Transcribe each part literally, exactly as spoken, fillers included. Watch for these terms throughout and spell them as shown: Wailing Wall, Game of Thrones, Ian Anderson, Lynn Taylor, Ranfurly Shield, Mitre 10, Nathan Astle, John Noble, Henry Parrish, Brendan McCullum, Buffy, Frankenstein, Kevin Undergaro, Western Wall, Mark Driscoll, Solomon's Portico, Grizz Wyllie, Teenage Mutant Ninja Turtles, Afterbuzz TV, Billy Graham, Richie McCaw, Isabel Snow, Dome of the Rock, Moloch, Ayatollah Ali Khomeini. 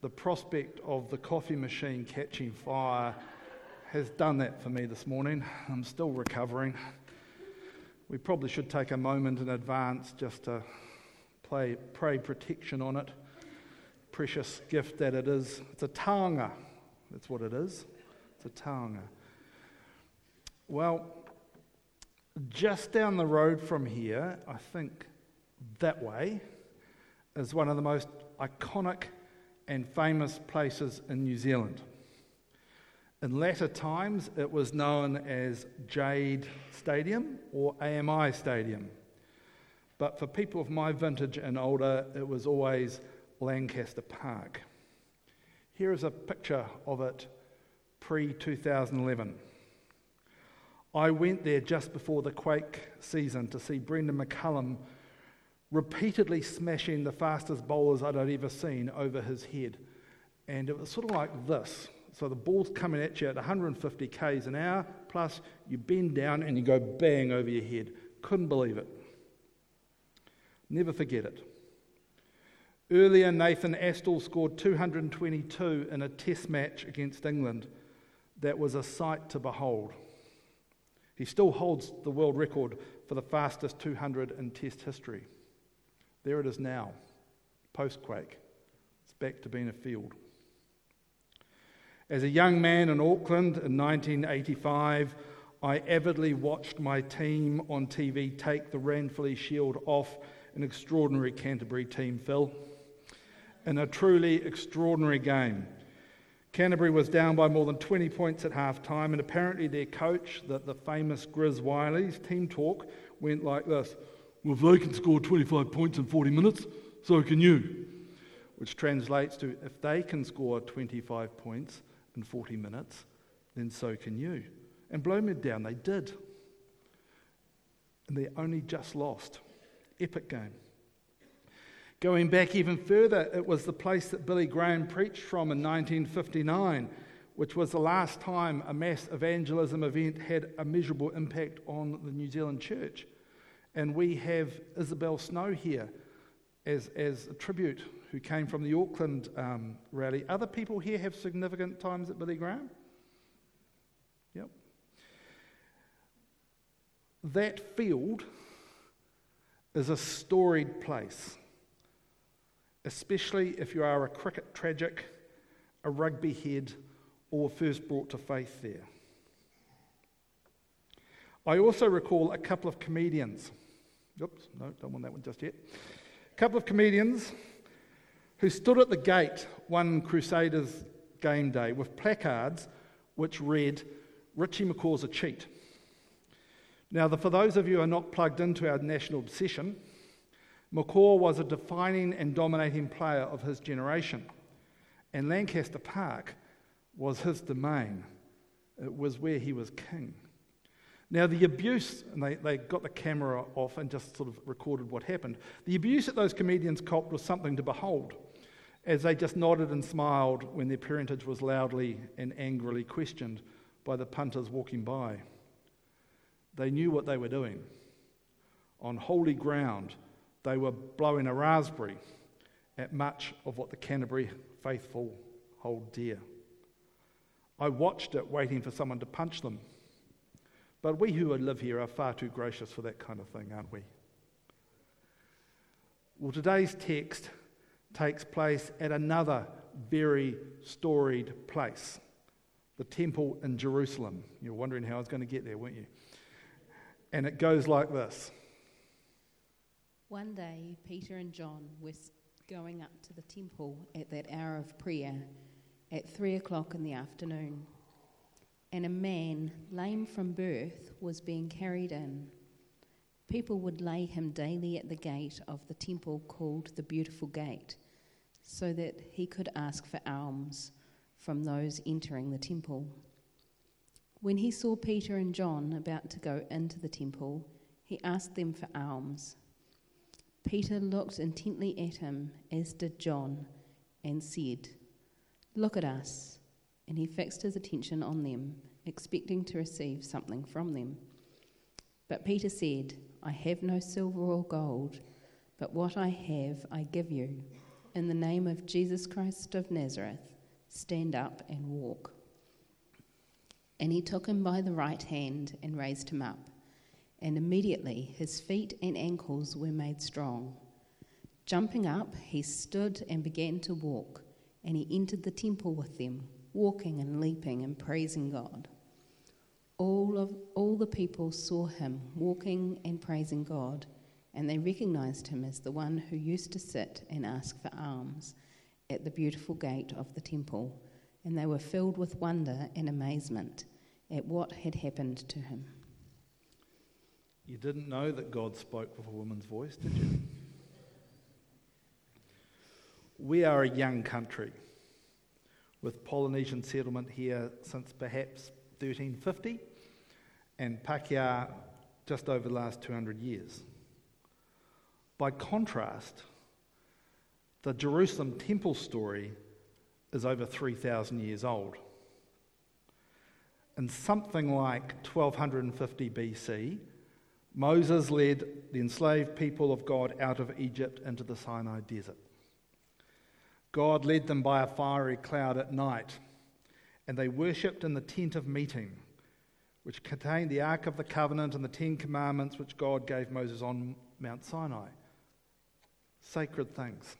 the prospect of the coffee machine catching fire has done that for me this morning. I'm still recovering. We probably should take a moment in advance just to play, pray protection on it. Precious gift that it is. It's a taonga. That's what it is. It's a taonga. Well, just down the road from here, I think that way, is one of the most iconic and famous places in New Zealand. In latter times, it was known as Jade Stadium or A M I Stadium. But for people of my vintage and older, it was always Lancaster Park. Here is a picture of it pre two thousand eleven. I went there just before the quake season to see Brendan McCullum repeatedly smashing the fastest bowlers I'd ever seen over his head. And it was sort of like this. So the ball's coming at you at one hundred fifty kays an hour, plus you bend down and you go bang over your head. Couldn't believe it. Never forget it. Earlier, Nathan Astle scored two hundred twenty-two in a test match against England. That was a sight to behold. He still holds the world record for the fastest two hundred in test history. There it is now, post-quake. It's back to being a field. As a young man in Auckland in nineteen eighty-five, I avidly watched my team on T V take the Ranfurly Shield off an extraordinary Canterbury team, Phil, in a truly extraordinary game. Canterbury was down by more than twenty points at half-time, and apparently their coach, the, the famous Grizz Wyllie's team talk, went like this: well, if they can score twenty-five points in forty minutes, so can you. Which translates to, if they can score twenty-five points in forty minutes, then so can you. And blow me down, they did. And they only just lost. Epic game. Going back even further, it was the place that Billy Graham preached from in nineteen fifty-nine, which was the last time a mass evangelism event had a measurable impact on the New Zealand church. And we have Isabel Snow here as, as a tribute, who came from the Auckland um, rally. Other people here have significant times at Billy Graham? Yep. That field is a storied place, especially if you are a cricket tragic, a rugby head, or first brought to faith there. I also recall a couple of comedians, oops, no, don't want that one just yet, a couple of comedians who stood at the gate one Crusaders game day with placards which read, "Richie McCaw's a cheat." Now, the, for those of you who are not plugged into our national obsession, McCaw was a defining and dominating player of his generation, and Lancaster Park was his domain. It was where he was king. Now, the abuse, and they, they got the camera off and just sort of recorded what happened. The abuse that those comedians copped was something to behold, as they just nodded and smiled when their parentage was loudly and angrily questioned by the punters walking by. They knew what they were doing. On holy ground, they were blowing a raspberry at much of what the Canterbury faithful hold dear. I watched it, waiting for someone to punch them. But we who live here are far too gracious for that kind of thing, aren't we? Well, today's text takes place at another very storied place, the temple in Jerusalem. You were wondering how I was going to get there, weren't you? And it goes like this. One day, Peter and John were going up to the temple at that hour of prayer at three o'clock in the afternoon, and a man, lame from birth, was being carried in. People would lay him daily at the gate of the temple called the Beautiful Gate, so that he could ask for alms from those entering the temple. When he saw Peter and John about to go into the temple, he asked them for alms. Peter looked intently at him, as did John, and said, "Look at us." And he fixed his attention on them, expecting to receive something from them. But Peter said, "I have no silver or gold, but what I have I give you. in the name of Jesus Christ of Nazareth, stand up and walk. And he took him by the right hand and raised him up, and immediately his feet and ankles were made strong. Jumping up, he stood and began to walk, and he entered the temple with them, walking and leaping and praising God. All of all the people saw him walking and praising God, and they recognized him as the one who used to sit and ask for alms at the beautiful gate of the temple, and they were filled with wonder and amazement at what had happened to him. You didn't know that God spoke with a woman's voice, did you? We are a young country, with Polynesian settlement here since perhaps thirteen fifty, and Pākehā just over the last two hundred years. By contrast, the Jerusalem temple story is over three thousand years old. In something like twelve fifty B C, Moses led the enslaved people of God out of Egypt into the Sinai desert. God led them by a fiery cloud at night, and they worshipped in the tent of meeting, which contained the Ark of the Covenant and the Ten Commandments which God gave Moses on Mount Sinai. Sacred things.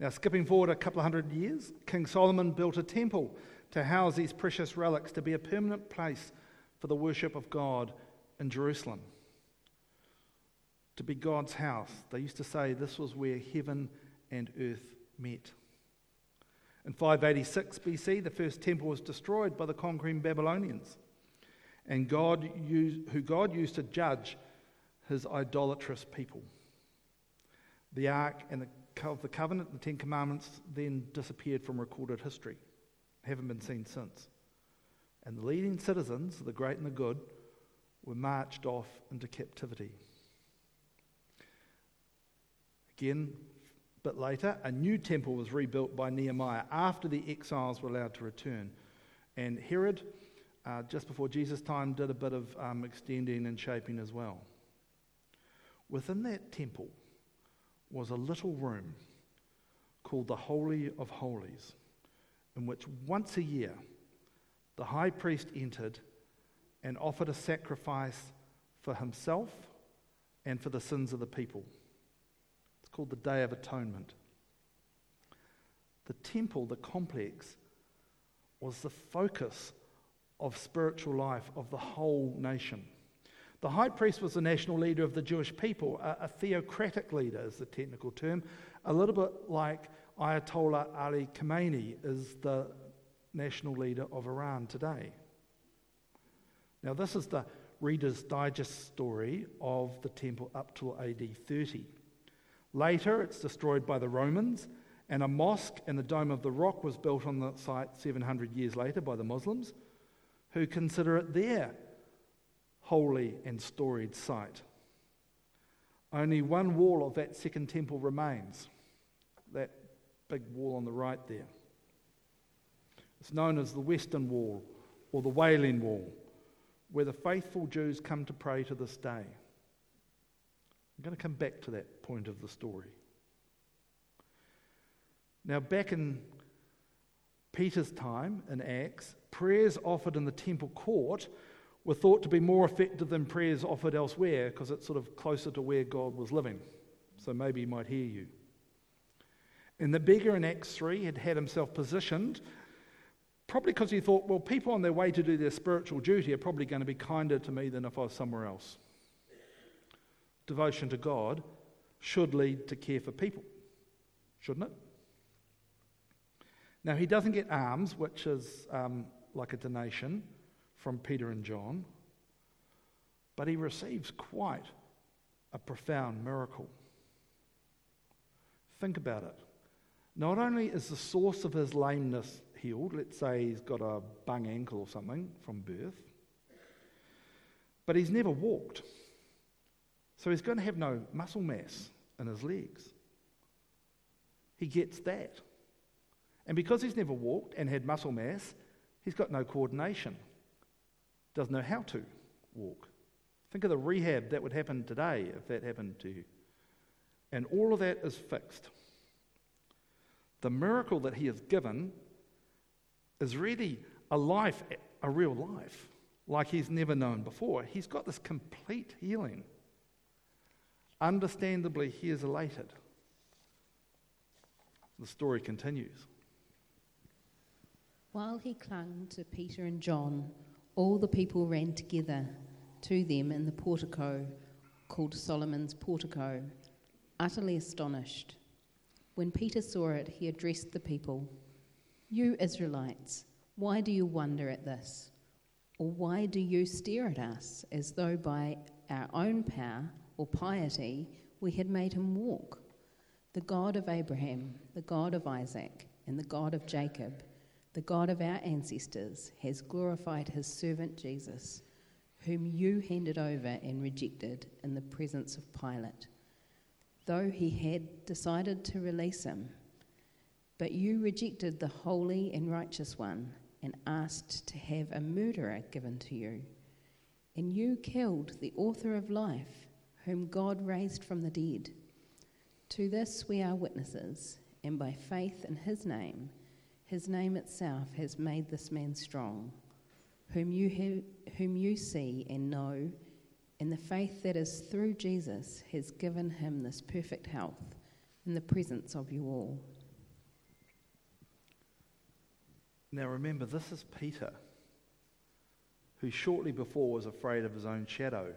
Now, skipping forward a couple of hundred years, King Solomon built a temple to house these precious relics, to be a permanent place for the worship of God in Jerusalem. To be God's house. They used to say this was where heaven and earth met. In five eighty-six B C, the first temple was destroyed by the conquering Babylonians, and God used, who God used to judge his idolatrous people. The Ark and the of the Covenant and the Ten Commandments then disappeared from recorded history. Haven't been seen since. And the leading citizens, the great and the good, were marched off into captivity. Again, a bit later, a new temple was rebuilt by Nehemiah after the exiles were allowed to return. And Herod, uh, just before Jesus' time, did a bit of um, extending and shaping as well. Within that temple was a little room called the Holy of Holies, in which once a year the high priest entered and offered a sacrifice for himself and for the sins of the people. It's called the Day of Atonement. The temple, the complex, was the focus of spiritual life of the whole nation. The high priest was the national leader of the Jewish people, a, a theocratic leader is the technical term, a little bit like Ayatollah Ali Khomeini is the national leader of Iran today. Now this is the Reader's Digest story of the temple up till A D thirty. Later it's destroyed by the Romans, and a mosque in the Dome of the Rock was built on the site seven hundred years later by the Muslims, who consider it their holy and storied site. Only one wall of that second temple remains, that big wall on the right there. It's known as the Western Wall or the Wailing Wall, where the faithful Jews come to pray to this day. I'm going to come back to that point of the story. Now, back in Peter's time in Acts, prayers offered in the temple court were thought to be more effective than prayers offered elsewhere because it's sort of closer to where God was living. So maybe he might hear you. And the beggar in Acts three had had himself positioned, probably because he thought, well, people on their way to do their spiritual duty are probably going to be kinder to me than if I was somewhere else. Devotion to God should lead to care for people, shouldn't it? Now, he doesn't get alms, which is um, like a donation, from Peter and John, but he receives quite a profound miracle. Think about it. Not only is the source of his lameness healed, let's say he's got a bung ankle or something from birth, but he's never walked. So he's going to have no muscle mass in his legs. He gets that. And because he's never walked and had muscle mass, he's got no coordination. Doesn't know how to walk. Think of the rehab that would happen today if that happened to you. And all of that is fixed. The miracle that he has given is really a life, a real life, like he's never known before. He's got this complete healing. Understandably, he is elated. The story continues. While he clung to Peter and John, all the people ran together to them in the portico called Solomon's Portico, utterly astonished. When Peter saw it, he addressed the people, "You Israelites, why do you wonder at this? Or why do you stare at us as though by our own power or piety we had made him walk? The God of Abraham, the God of Isaac, and the God of Jacob, the God of our ancestors, has glorified his servant Jesus, whom you handed over and rejected in the presence of Pilate, though he had decided to release him. But you rejected the holy and righteous one and asked to have a murderer given to you. And you killed the author of life, whom God raised from the dead. To this we are witnesses, and by faith in his name, his name itself has made this man strong, whom you have, whom you see and know, and the faith that is through Jesus has given him this perfect health in the presence of you all." Now remember, this is Peter, who shortly before was afraid of his own shadow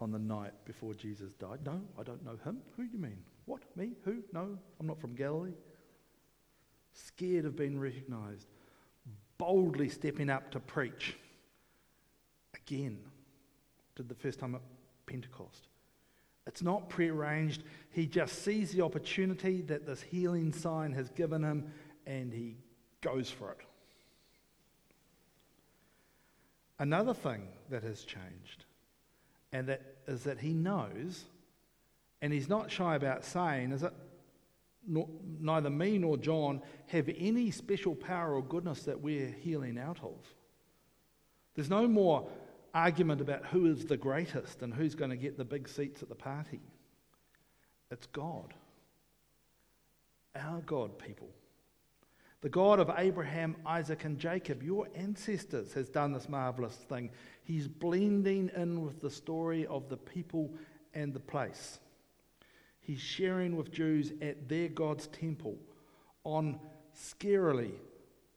on the night before Jesus died. "No, I don't know him. Who do you mean? What? Me? Who? No, I'm not from Galilee." Scared of being recognised, boldly stepping up to preach again, did the first time at Pentecost. It's not prearranged. He just sees the opportunity that this healing sign has given him, and he goes for it. Another thing that has changed, and that is that he knows, and he's not shy about saying, is it? "Neither me nor John have any special power or goodness that we're healing out of." There's no more argument about who is the greatest and who's going to get the big seats at the party. It's God. Our God, people. The God of Abraham, Isaac, and Jacob, your ancestors, has done this marvellous thing. He's blending in with the story of the people and the place. He's sharing with Jews at their God's temple on scarily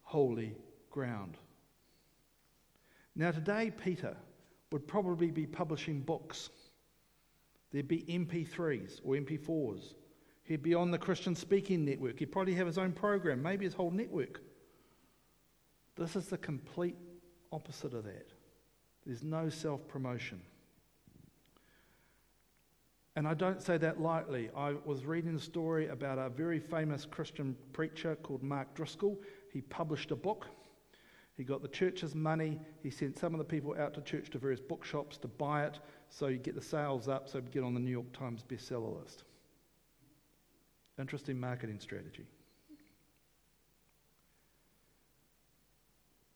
holy ground. Now today, Peter would probably be publishing books. There'd be M P threes or M P fours. He'd be on the Christian Speaking Network. He'd probably have his own program, maybe his whole network. This is the complete opposite of that. There's no self-promotion. And I don't say that lightly. I was reading a story about a very famous Christian preacher called Mark Driscoll. He published a book. He got the church's money. He sent some of the people out to church to various bookshops to buy it, so you get the sales up, so you get on the New York Times bestseller list. Interesting marketing strategy.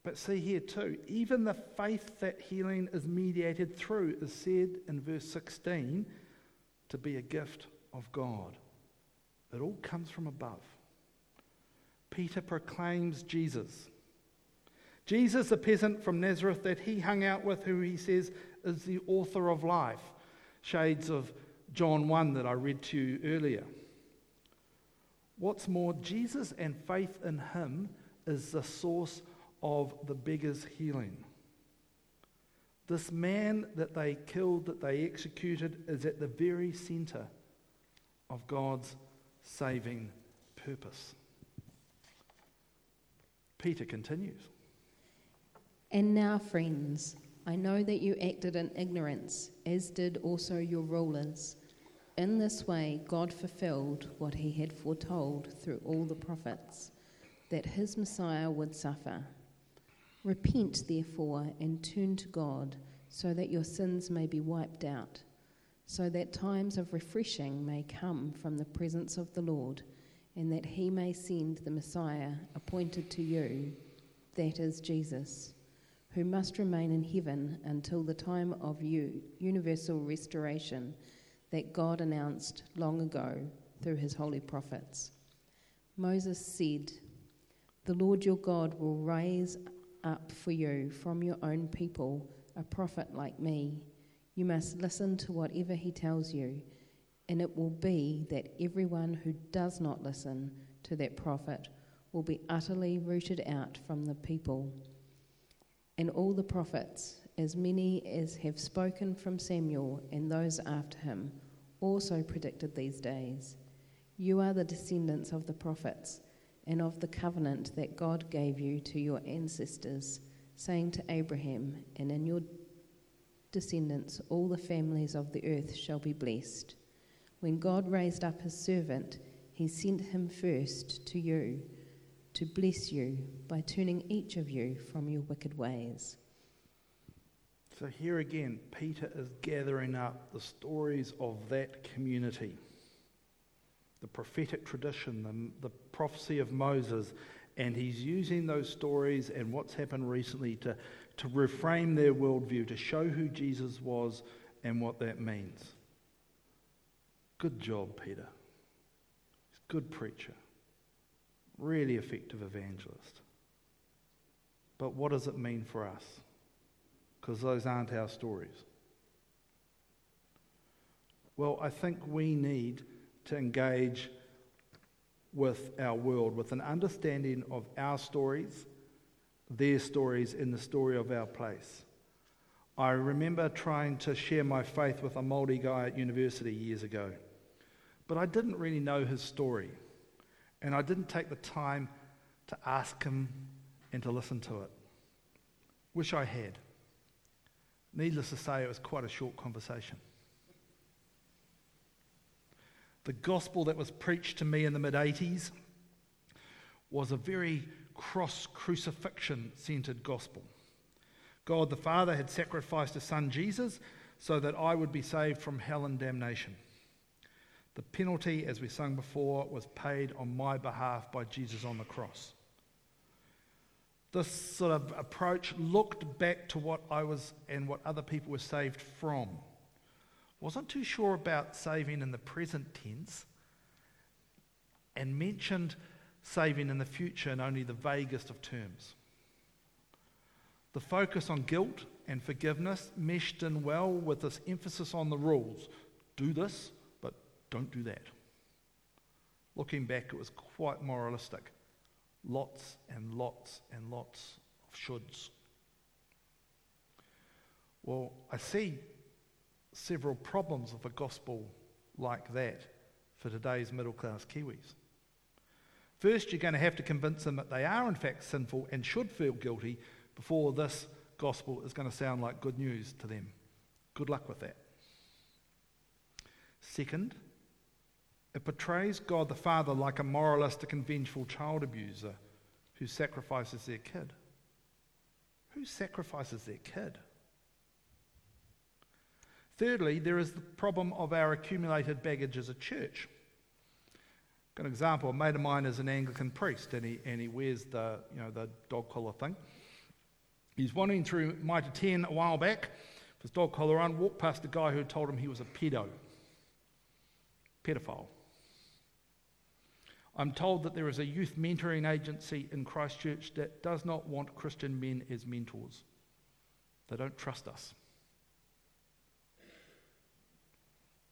But see here too, even the faith that healing is mediated through is said in verse sixteen to be a gift of God. It all comes from above. Peter proclaims Jesus. Jesus, the peasant from Nazareth that he hung out with, who he says is the author of life. Shades of John one that I read to you earlier. What's more, Jesus and faith in him is the source of the beggar's healing. This man that they killed, that they executed, is at the very centre of God's saving purpose. Peter continues. "And now, friends, I know that you acted in ignorance, as did also your rulers. In this way, God fulfilled what he had foretold through all the prophets, that his Messiah would suffer. Repent, therefore, and turn to God, so that your sins may be wiped out, so that times of refreshing may come from the presence of the Lord, and that he may send the Messiah appointed to you, that is Jesus, who must remain in heaven until the time of you, universal restoration that God announced long ago through his holy prophets. Moses said, "The Lord your God will raise up for you from your own people a prophet like me. You must listen to whatever he tells you, and it will be that everyone who does not listen to that prophet will be utterly rooted out from the people." And all the prophets, as many as have spoken from Samuel and those after him, also predicted these days. You are the descendants of the prophets and of the covenant that God gave you to your ancestors, saying to Abraham, "And in your descendants all the families of the earth shall be blessed." When God raised up his servant, he sent him first to you to bless you by turning each of you from your wicked ways. So here again, Peter is gathering up the stories of that community, the prophetic tradition, the, the prophecy of Moses, and he's using those stories and what's happened recently to, to reframe their worldview, to show who Jesus was and what that means. Good job, Peter. He's a good preacher, really effective evangelist. But what does it mean for us? Because those aren't our stories. Well, I think we need to engage with our world with an understanding of our stories, their stories, and the story of our place. I remember trying to share my faith with a Māori guy at university years ago, but I didn't really know his story, and I didn't take the time to ask him and to listen to it. Wish I had. Needless to say, it was quite a short conversation. The gospel that was preached to me in the mid-eighties was a very cross-crucifixion-centered gospel. God the Father had sacrificed his son Jesus so that I would be saved from hell and damnation. The penalty, as we sung before, was paid on my behalf by Jesus on the cross. This sort of approach looked back to what I was and what other people were saved from. Wasn't too sure about saving in the present tense, and mentioned saving in the future in only the vaguest of terms. The focus on guilt and forgiveness meshed in well with this emphasis on the rules. Do this, but don't do that. Looking back, it was quite moralistic. Lots and lots and lots of shoulds. Well, I see several problems of a gospel like that for today's middle-class Kiwis. First, you're going to have to convince them that they are in fact sinful and should feel guilty before this gospel is going to sound like good news to them. Good luck with that. Second, it portrays God the Father like a moralistic and vengeful child abuser who sacrifices their kid. Who sacrifices their kid? Thirdly, there is the problem of our accumulated baggage as a church. I've got an example. A mate of mine is an Anglican priest, and he and he wears the you know the dog collar thing. He's wandering through Mitre ten a while back with his dog collar on, walked past a guy who told him he was a pedo, pedophile. I'm told that there is a youth mentoring agency in Christchurch that does not want Christian men as mentors. They don't trust us.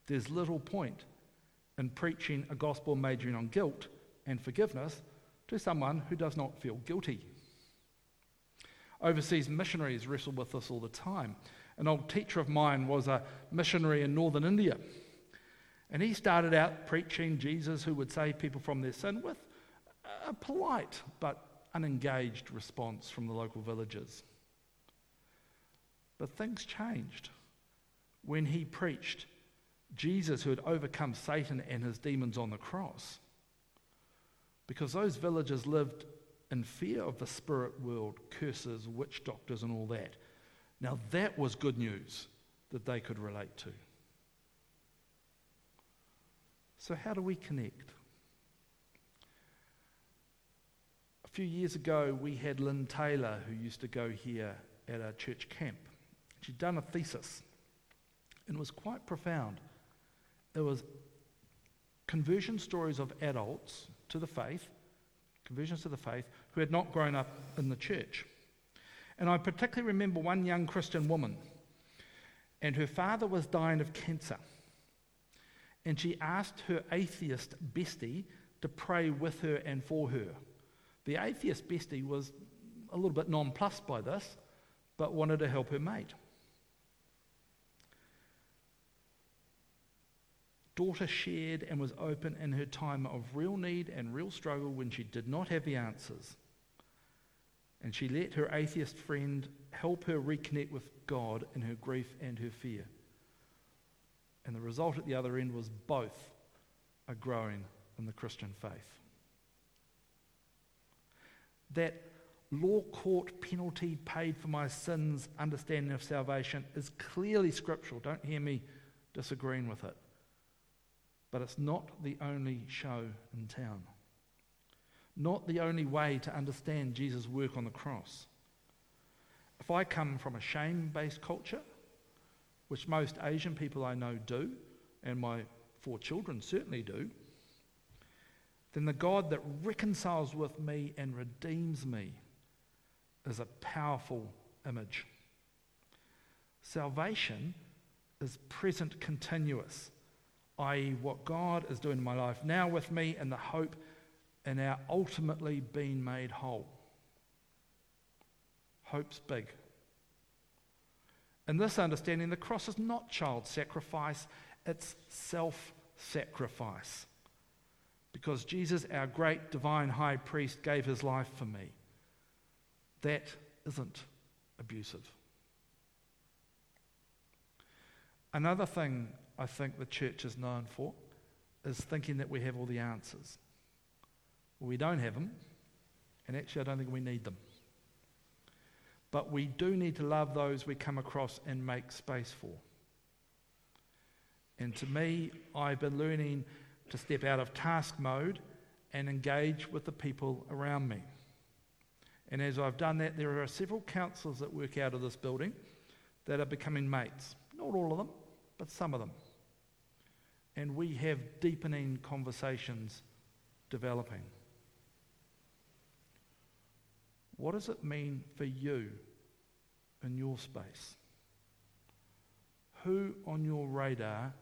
There's little point in preaching a gospel majoring on guilt and forgiveness to someone who does not feel guilty. Overseas missionaries wrestle with this all the time. An old teacher of mine was a missionary in northern India, and he started out preaching Jesus who would save people from their sin with a polite but unengaged response from the local villagers. But things changed when he preached Jesus who had overcome Satan and his demons on the cross, because those villagers lived in fear of the spirit world, curses, witch doctors and all that. Now that was good news that they could relate to. So how do we connect? A few years ago, we had Lynn Taylor, who used to go here at our church camp. She'd done a thesis and was quite profound. There was conversion stories of adults to the faith, conversions to the faith, who had not grown up in the church. And I particularly remember one young Christian woman, and her father was dying of cancer. And she asked her atheist bestie to pray with her and for her. The atheist bestie was a little bit nonplussed by this, but wanted to help her mate. Daughter shared and was open in her time of real need and real struggle when she did not have the answers. And she let her atheist friend help her reconnect with God in her grief and her fear. And the result at the other end was both are growing in the Christian faith. That law court penalty paid for my sins understanding of salvation is clearly scriptural. Don't hear me disagreeing with it. But it's not the only show in town. Not the only way to understand Jesus' work on the cross. If I come from a shame-based culture, which most Asian people I know do, and my four children certainly do, then the God that reconciles with me and redeems me is a powerful image. Salvation is present continuous, that is what God is doing in my life now with me and the hope in our ultimately being made whole. Hope's big. In this understanding, the cross is not child sacrifice, it's self-sacrifice. Because Jesus, our great divine high priest, gave his life for me. That isn't abusive. Another thing I think the church is known for is thinking that we have all the answers. Well, we don't have them, and actually I don't think we need them. But we do need to love those we come across and make space for. And to me, I've been learning to step out of task mode and engage with the people around me. And as I've done that, there are several counsellors that work out of this building that are becoming mates. Not all of them, but some of them. And we have deepening conversations developing. What does it mean for you in your space? Who on your radar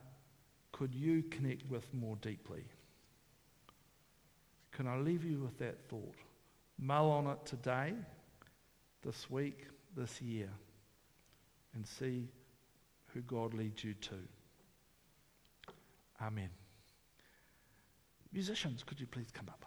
could you connect with more deeply? Can I leave you with that thought? Mull on it today, this week, this year, and see who God leads you to. Amen. Musicians, could you please come up?